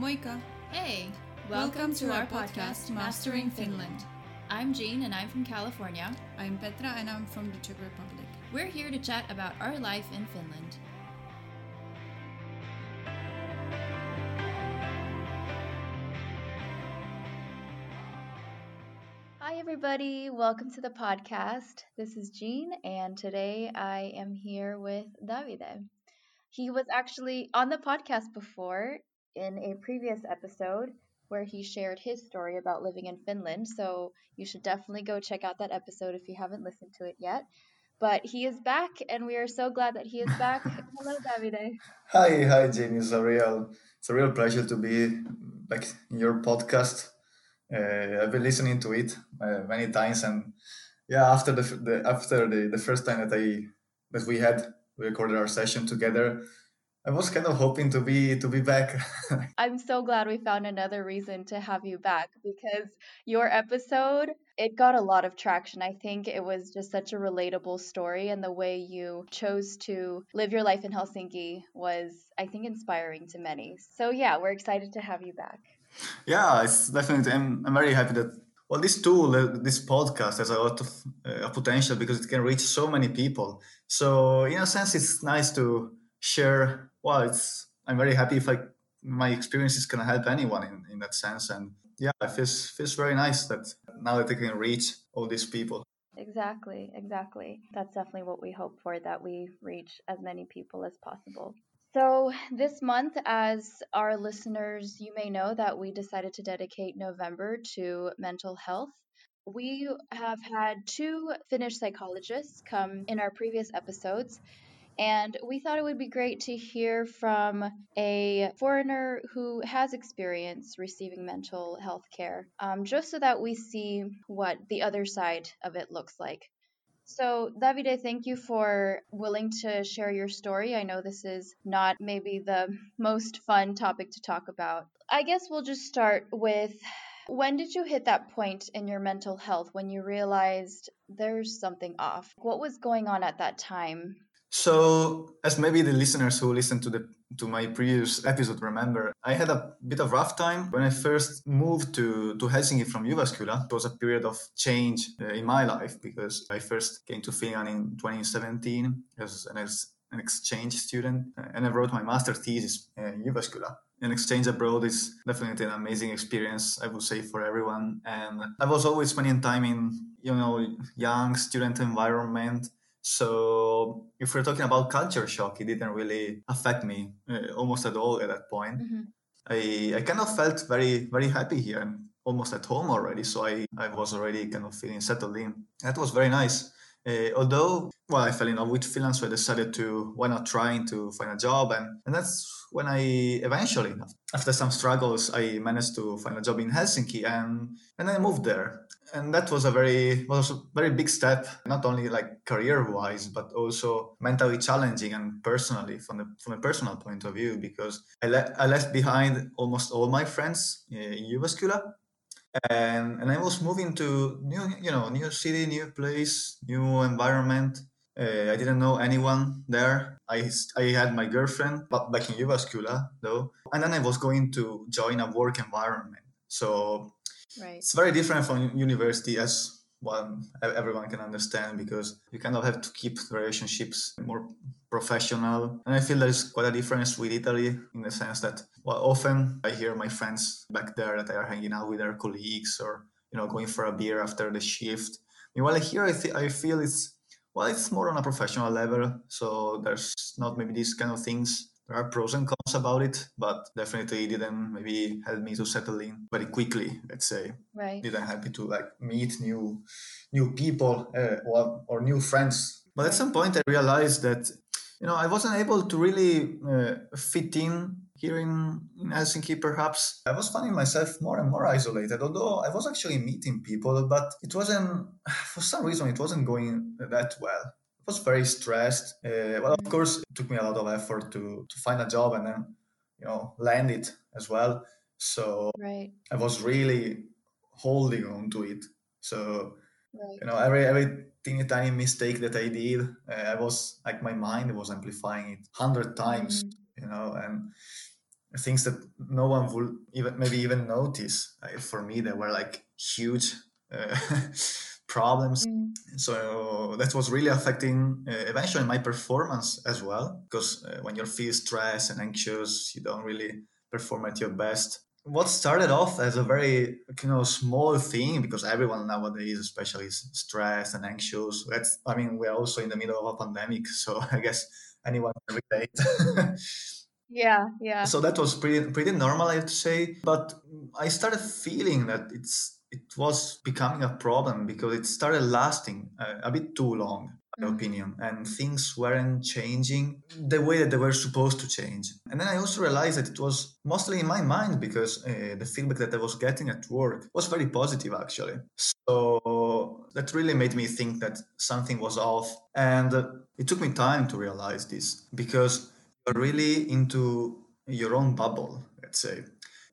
Moikka! Hey! Welcome to our podcast, Mastering Finland. I'm Jean and I'm from California. I'm Petra and I'm from the Czech Republic. We're here to chat about our life in Finland. Hi everybody, welcome to the podcast. This is Jean and today I am here with Davide. He was actually on the podcast before in a previous episode where he shared his story about living in Finland. So you should definitely go check out that episode if you haven't listened to it yet. But he is back and we are so glad that he is back. Hello, Davide. Hi, Jean. It's a real pleasure to be back in your podcast. I've been listening to it many times. And yeah, after the first time that we recorded our session together, I was kind of hoping to be back. I'm so glad we found another reason to have you back because your episode, it got a lot of traction. I think it was just such a relatable story and the way you chose to live your life in Helsinki was, I think, inspiring to many. So yeah, we're excited to have you back. Yeah, it's definitely, I'm very happy that, well, this tool, this podcast has a lot of potential because it can reach so many people. So in a sense, it's nice to share. Well, I'm very happy if my experiences can help anyone in that sense. And yeah, it feels very nice that now that I can reach all these people. Exactly. That's definitely what we hope for, that we reach as many people as possible. So this month, as our listeners, you may know that we decided to dedicate November to mental health. We have had two Finnish psychologists come in our previous episodes. And we thought it would be great to hear from a foreigner who has experience receiving mental health care, just so that we see what the other side of it looks like. So, Davide, thank you for willing to share your story. I know this is not maybe the most fun topic to talk about. I guess we'll just start with, when did you hit that point in your mental health when you realized there's something off? What was going on at that time? So, as maybe the listeners who listened to my previous episode remember, I had a bit of rough time when I first moved to Helsinki from Jyväskylä. It was a period of change in my life because I first came to Finland in 2017 as an exchange student, and I wrote my master's thesis in Jyväskylä. An exchange abroad is definitely an amazing experience, I would say, for everyone. And I was always spending time in, young student environment. So if we're talking about culture shock, it didn't really affect me almost at all at that point. Mm-hmm. I kind of felt very, very happy here and almost at home already. So I was already kind of feeling settled in. That was very nice. Although, I fell in love with Finland, so I decided to, why not trying to find a job? And that's when I eventually, after some struggles, I managed to find a job in Helsinki and then I moved there. And that was a very big step, not only like career-wise, but also mentally challenging and personally from a personal point of view, because I left behind almost all my friends in Jyväskylä, and I was moving to new city, new place, new environment. I didn't know anyone there. I had my girlfriend, but back in Jyväskylä though, and then I was going to join a work environment. So. Right. It's very different from university, as everyone can understand, because you kind of have to keep the relationships more professional. And I feel there's quite a difference with Italy in the sense that often I hear my friends back there that they are hanging out with their colleagues or going for a beer after the shift. Meanwhile, here I feel it's more on a professional level, so there's not maybe these kind of things. There are pros and cons about it, but definitely didn't maybe help me to settle in very quickly, let's say. Right. Didn't help me to meet new people or new friends. But at some point I realized that, I wasn't able to really fit in here in Helsinki, perhaps. I was finding myself more and more isolated, although I was actually meeting people, but it wasn't, for some reason, it wasn't going that well. I was very stressed. Of course, it took me a lot of effort to find a job and then, land it as well. So right. I was really holding on to it. So, right. Every tiny mistake that I did, my mind was amplifying it 100 times, and things that no one would even notice. For me, they were like huge problems. So that was really affecting eventually my performance as well, because when you feel stressed and anxious, you don't really perform at your best. What started off as a very small thing, because everyone nowadays, especially, is stressed and anxious. We're also in the middle of a pandemic, so I guess anyone can relate. Yeah. So that was pretty normal, I have to say. But I started feeling that it was becoming a problem because it started lasting a bit too long, in my opinion, and things weren't changing the way that they were supposed to change. And then I also realized that it was mostly in my mind, because the feedback that I was getting at work was very positive, actually. So that really made me think that something was off. And it took me time to realize this, because you're really into your own bubble, let's say.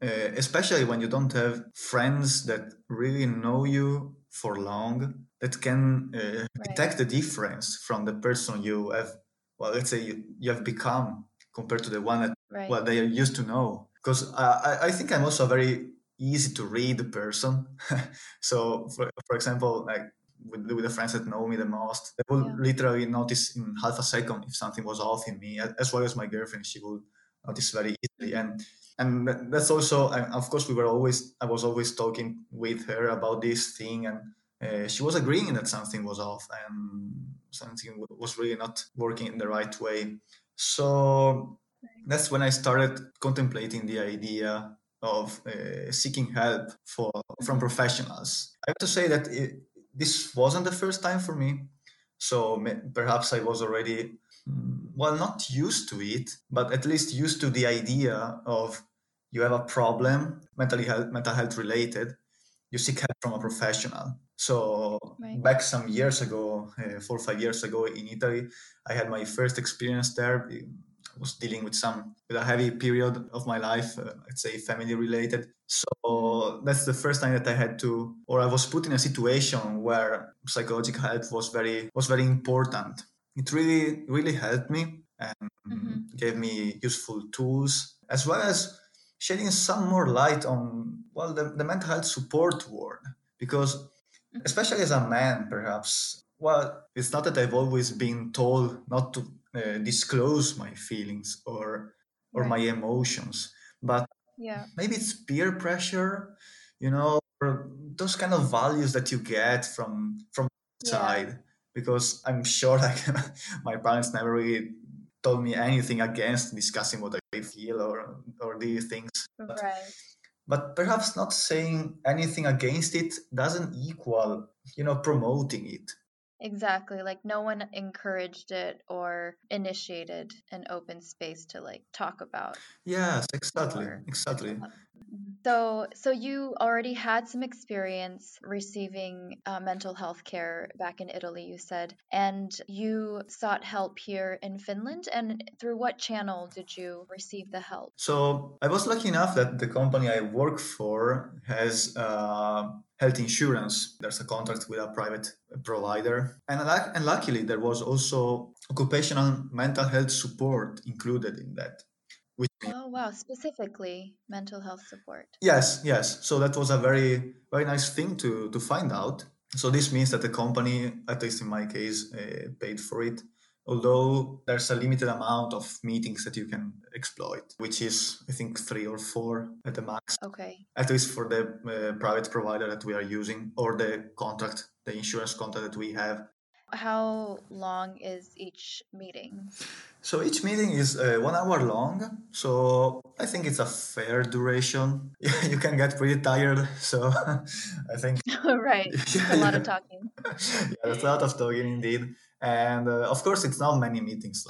Especially when you don't have friends that really know you for long, that can detect the difference from the person you have, you have become compared to the one that they are used to know. Because I think I'm also a very easy to read person. So, for example, like with the friends that know me the most, they will literally notice in half a second if something was off in me, as well as my girlfriend. She will notice very easily. And that's also, of course, I was always talking with her about this thing, and she was agreeing that something was off and something was really not working in the right way. So that's when I started contemplating the idea of seeking help from professionals. I have to say that this wasn't the first time for me. So perhaps I was already, not used to it, but at least used to the idea of you have a problem, mental health related, you seek help from a professional. So back some years ago, 4 or 5 years ago in Italy, I had my first experience there. I was dealing with a heavy period of my life, let's say family related. So that's the first time that I had to, or I was put in a situation where psychological help was very important. It really, really helped me and gave me useful tools, as well as shedding some more light on, the mental health support world. Because especially as a man, perhaps, it's not that I've always been told not to disclose my feelings or my emotions, but maybe it's peer pressure, or those kind of values that you get from outside. Because I'm sure my parents never really told me anything against discussing what I feel or these things. But perhaps not saying anything against it doesn't equal, promoting it. Exactly. Like no one encouraged it or initiated an open space to talk about. Yes, exactly. So you already had some experience receiving mental health care back in Italy, you said, and you sought help here in Finland. And through what channel did you receive the help? So I was lucky enough that the company I work for has health insurance. There's a contract with a private provider. And luckily, there was also occupational mental health support included in that. Oh, wow. Specifically mental health support. Yes. So that was a very, very nice thing to find out. So this means that the company, at least in my case, paid for it. Although there's a limited amount of meetings that you can exploit, which is, I think, 3 or 4 at the max. Okay. At least for the private provider that we are using, or the insurance contract that we have. How long is each meeting? So each meeting is 1 hour long. So I think it's a fair duration. You can get pretty tired. So I think... Right. It's a lot of talking. Yeah, it's a lot of talking indeed. And of course, it's not many meetings,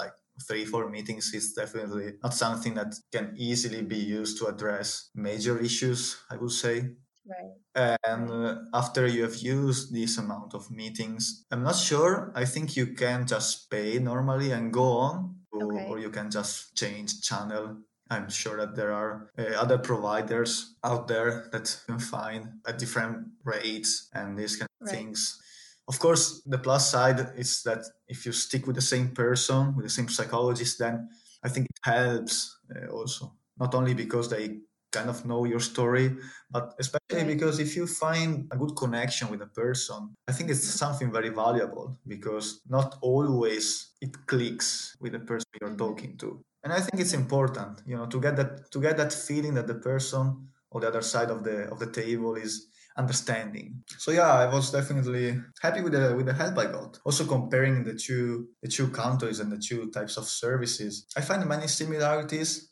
3-4 meetings is definitely not something that can easily be used to address major issues, I would say. Right. And after you have used this amount of meetings, I'm not sure. I think you can just pay normally and go on, or you can just change channel. I'm sure that there are other providers out there that you can find at different rates and these kind of things. Of course, the plus side is that if you stick with the same person, with the same psychologist, then I think it helps also. not only because they kind of know your story, but especially because if you find a good connection with a person, I think it's something very valuable, because not always it clicks with the person you're talking to. And I think it's important, you know, to get that feeling that the person on the other side of the table is understanding. So yeah, I was definitely happy with the help I got. Also, comparing the two countries and the two types of services, I find many similarities.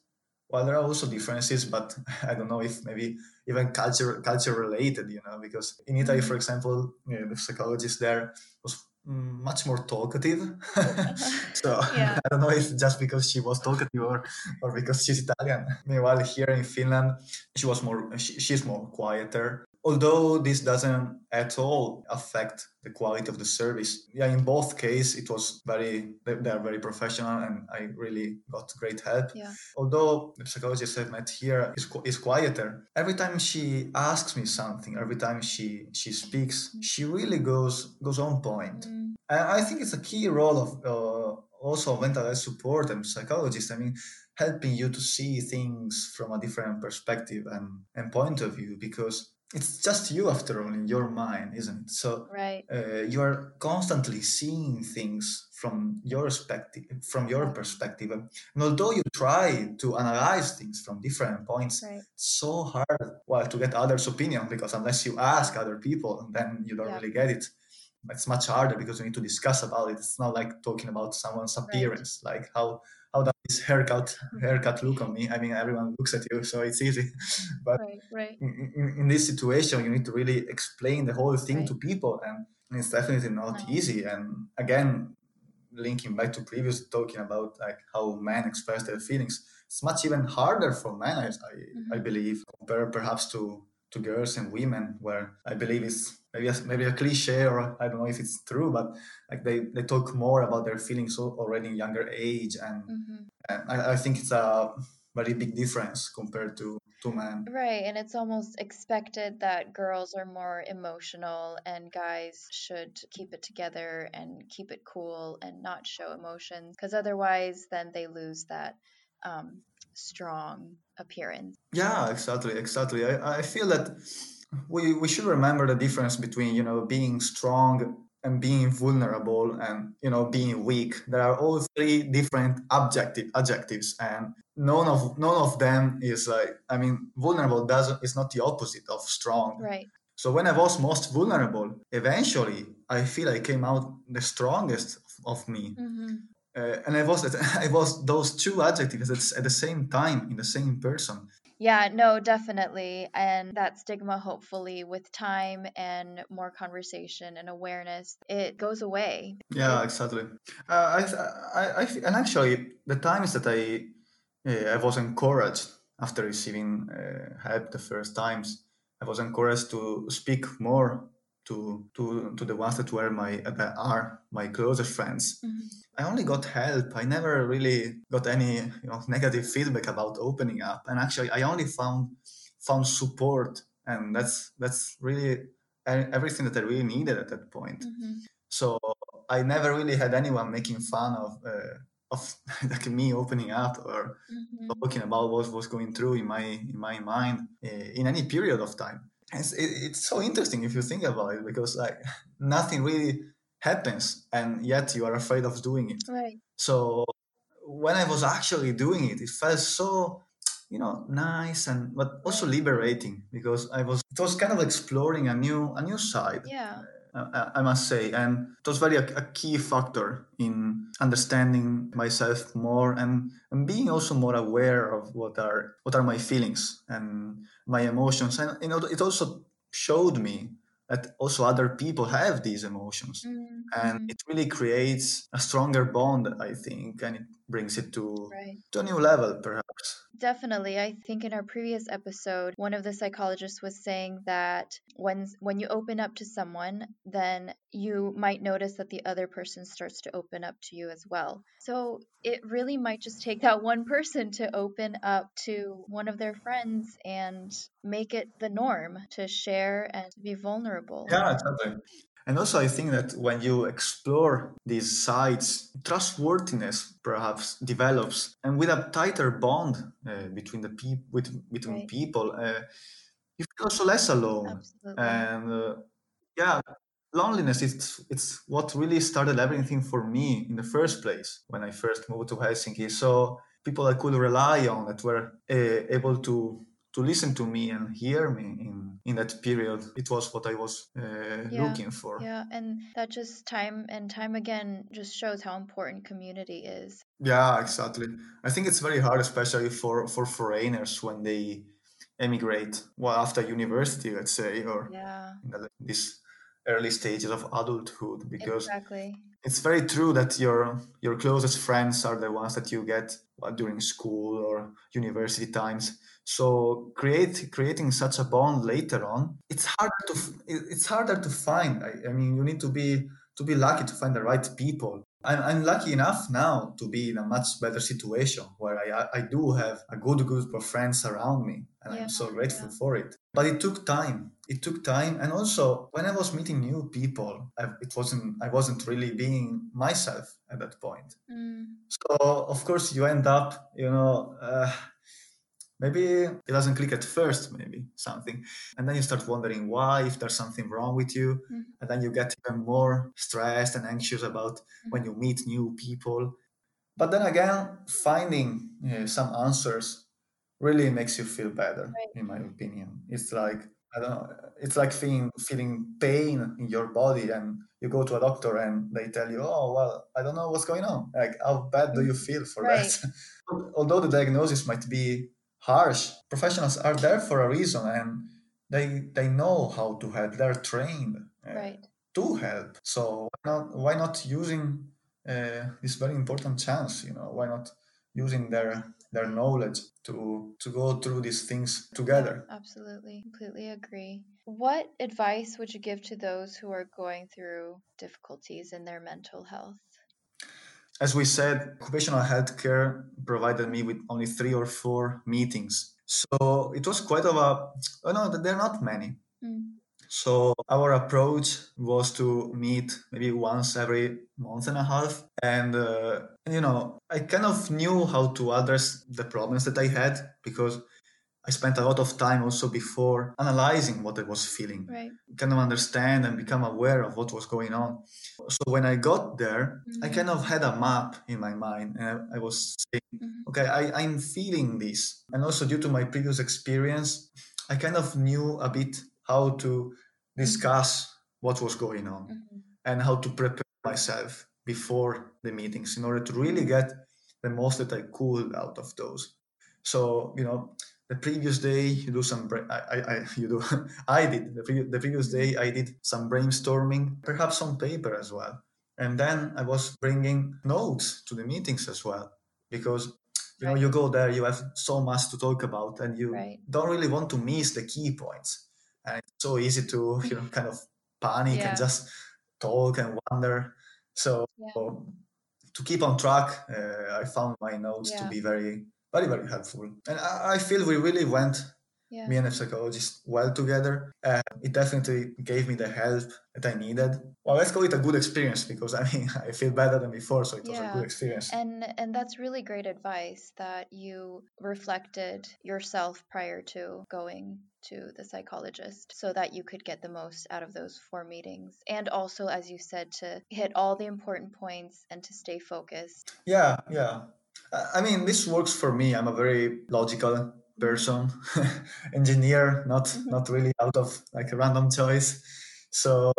Well, there are also differences, but I don't know if maybe even culture related, you know, because in Italy, for example, you know, the psychologist there was much more talkative. So yeah. I don't know if just because she was talkative or because she's Italian. Meanwhile, here in Finland, she's more quieter. Although this doesn't at all affect the quality of the service. Yeah, in both cases, they are very professional, and I really got great help. Yeah. Although the psychologist I met here is quieter. Every time she asks me something, every time she speaks, she really goes on point. Mm. And I think it's a key role of also mental health support and psychologists. I mean, helping you to see things from a different perspective and point of view, because it's just you, after all, in your mind, isn't it? So right. You are constantly seeing things from your perspective. And although you try to analyze things from different points, right. It's so hard to get others' opinion, because unless you ask other people, then you don't really get it. It's much harder because you need to discuss about it. It's not like talking about someone's appearance, right. Like how does this haircut look on me? I mean, everyone looks at you, so it's easy. But right. In this situation, you need to really explain the whole thing to people, and it's definitely not easy. And again, linking back to previous talking about like how men express their feelings, it's much even harder for men, I believe, compared perhaps to girls and women, where I believe it's maybe a cliche, or I don't know if it's true, but like they talk more about their feelings already in younger age, and I think it's a very big difference compared to men. Right, and it's almost expected that girls are more emotional and guys should keep it together and keep it cool and not show emotions, because otherwise then they lose that strong appearance. Yeah, exactly. I feel that we should remember the difference between, you know, being strong and being vulnerable and, you know, being weak. There are all three different adjectives, and none of them is like, I mean, vulnerable is not the opposite of strong. Right. So when I was most vulnerable, eventually I feel I came out the strongest of me. Mm-hmm. And I was those two adjectives at the same time in the same person. Yeah, no, definitely. And that stigma, hopefully, with time and more conversation and awareness, it goes away. Yeah, exactly. And actually, the times that I was encouraged after receiving help the first times, I was encouraged to speak more to the ones that are my closest friends. Mm-hmm. I only got help. I never really got any, you know, negative feedback about opening up. And actually, I only found support, and that's really everything that I really needed at that point. Mm-hmm. So I never really had anyone making fun of like me opening up or talking about what was going through in my mind in any period of time. It's so interesting if you think about it, because like nothing really happens, and yet you are afraid of doing it. Right. So when I was actually doing it, it felt so, you know, nice and but also liberating, because it was kind of exploring a new side. Yeah. I must say, and it was very a key factor in understanding myself more and being also more aware of what are my feelings and my emotions. And you know, it also showed me that also other people have these emotions, and it really creates a stronger bond, I think, and it brings it to a new level, perhaps. Definitely. I think in our previous episode, one of the psychologists was saying that when you open up to someone, then you might notice that the other person starts to open up to you as well. So it really might just take that one person to open up to one of their friends and make it the norm to share and to be vulnerable. Yeah, exactly. And also, I think that when you explore these sites, trustworthiness perhaps develops, and with a tighter bond between right. people, you feel also less alone. Absolutely. And loneliness it's what really started everything for me in the first place when I first moved to Helsinki. So people I could rely on that were able to listen to me and hear me in that period. It was what I was looking for. Yeah, and that just time and time again just shows how important community is. Yeah, exactly. I think it's very hard, especially for foreigners when they emigrate after university, let's say, or these early stages of adulthood, because it's very true that your closest friends are the ones that you get during school or university times. So creating such a bond later on, it's harder to find. I mean, you need to be lucky to find the right people. I'm lucky enough now to be in a much better situation where I do have a good group of friends around me, and I'm so grateful for it. But it took time. And also, when I was meeting new people, I wasn't really being myself at that point. Mm. So of course, you end up, maybe it doesn't click at first, and then you start wondering why, if there's something wrong with you, and then you get even more stressed and anxious about when you meet new people. But then again, finding some answers really makes you feel better, in my opinion. It's like, I don't know, it's like feeling pain in your body, and you go to a doctor and they tell you, oh, well, I don't know what's going on. Like, how bad do you feel for that? Although the diagnosis might be harsh, professionals are there for a reason, and they know how to help. They're trained to help. So why not using this very important chance? Why not using their knowledge to go through these things together? Absolutely, completely agree. What advice would you give to those who are going through difficulties in their mental health? As we said, occupational healthcare provided me with only 3 or 4 meetings. So it was quite of a... Oh no, there are not many. Mm. So our approach was to meet maybe once every month and a half. And, I kind of knew how to address the problems that I had, because I spent a lot of time also before analyzing what I was feeling, kind of understand and become aware of what was going on. So when I got there, I kind of had a map in my mind, and I was saying, I'm feeling this. And also due to my previous experience, I kind of knew a bit how to discuss what was going on and how to prepare myself before the meetings in order to really get the most that I could out of those. So, the previous day you do some. The previous day I did some brainstorming, perhaps on paper as well, and then I was bringing notes to the meetings as well, because you go there, you have so much to talk about, and you don't really want to miss the key points, and it's so easy to kind of panic and just talk and wonder. So to keep on track, I found my notes to be very, very, very helpful. And I feel we really went, me and a psychologist, well together. It definitely gave me the help that I needed. Well, let's call it a good experience, because I feel better than before, so it was a good experience. And that's really great advice, that you reflected yourself prior to going to the psychologist so that you could get the most out of those 4 meetings. And also, as you said, to hit all the important points and to stay focused. Yeah. I mean, this works for me. I'm a very logical person, engineer, not really out of like a random choice. So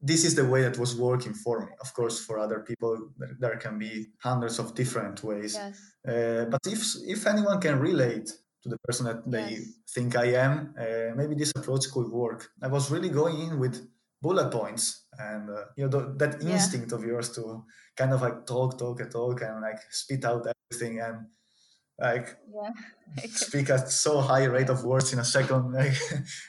this is the way that was working for me. Of course, for other people, there can be hundreds of different ways. Yes. But if anyone can relate to the person that they think I am, maybe this approach could work. I was really going in with bullet points, and that instinct of yours to kind of like talk and like spit out everything, and like speak at so high rate of words in a second. Like,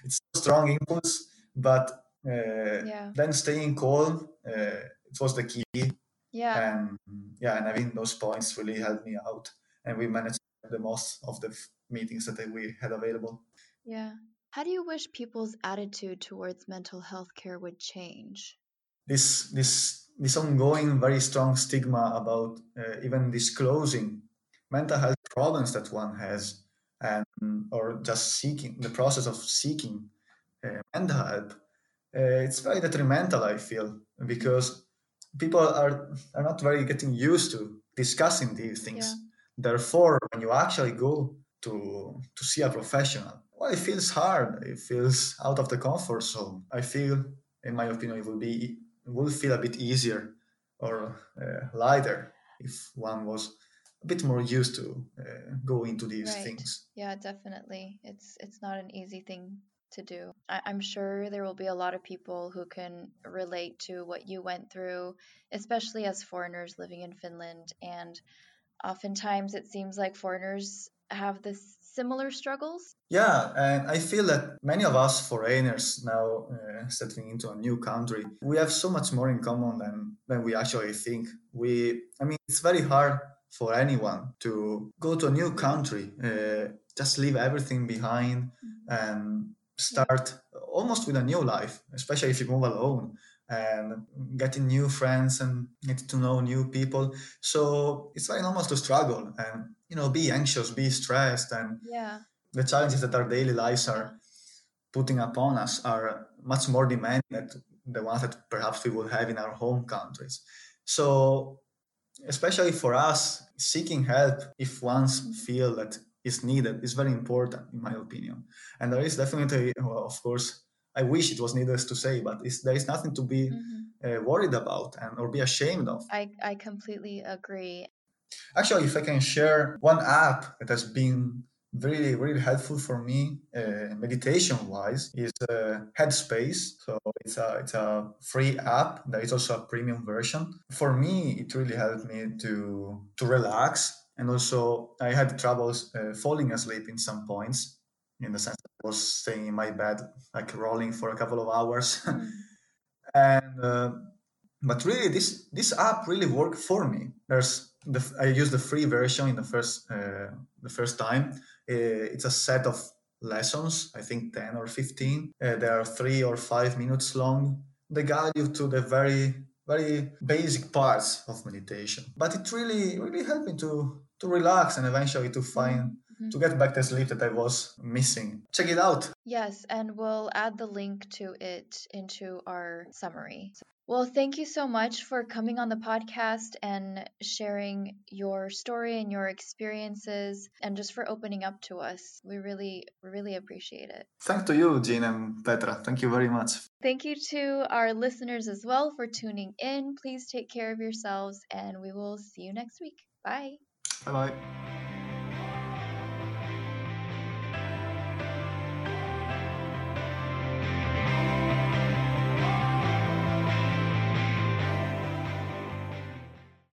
it's so strong impulse, but then staying calm, it was the key. Yeah. And having those points really helped me out, and we managed the most of the meetings that we had available. Yeah. How do you wish people's attitude towards mental health care would change? this ongoing very strong stigma about even disclosing mental health problems that one has, and or just seeking the process of seeking mental help, it's very detrimental, I feel, because people are not very getting used to discussing these things. Yeah. Therefore, when you actually go to see a professional, well, it feels hard. It feels out of the comfort zone. I feel, in my opinion, it would feel a bit easier or lighter if one was a bit more used to go into these things. Yeah, definitely. It's not an easy thing to do. I'm sure there will be a lot of people who can relate to what you went through, especially as foreigners living in Finland. And oftentimes it seems like foreigners have this similar struggles. Yeah, and I feel that many of us foreigners now settling into a new country, we have so much more in common than we actually think. It's very hard for anyone to go to a new country, just leave everything behind and start almost with a new life, especially if you move alone and getting new friends and getting to know new people. So it's very normal to struggle and, be anxious, be stressed. And the challenges that our daily lives are putting upon us are much more demanding than the ones that perhaps we would have in our home countries. So especially for us, seeking help, if one's feel that is needed, is very important, in my opinion. And there is definitely, well, of course, I wish it was needless to say, but there is nothing to be worried about or be ashamed of. I completely agree. Actually, if I can share one app that has been really, really helpful for me, meditation-wise, is Headspace. So it's a free app. There is also a premium version. For me, it really helped me to relax. And also, I had troubles falling asleep in some points, in the sense that I was staying in my bed, like rolling for a couple of hours. But really, this app really worked for me. I used the free version in the first time. It's a set of lessons, I think 10 or 15. They are 3 or 5 minutes long. They guide you to the very, very basic parts of meditation. But it really, really helped me to relax and eventually to find, to get back the sleep that I was missing. Check it out. Yes, and we'll add the link to it into our summary. Well, thank you so much for coming on the podcast and sharing your story and your experiences and just for opening up to us. We really, really appreciate it. Thanks to you, Jean and Petra. Thank you very much. Thank you to our listeners as well for tuning in. Please take care of yourselves and we will see you next week. Bye. Bye-bye.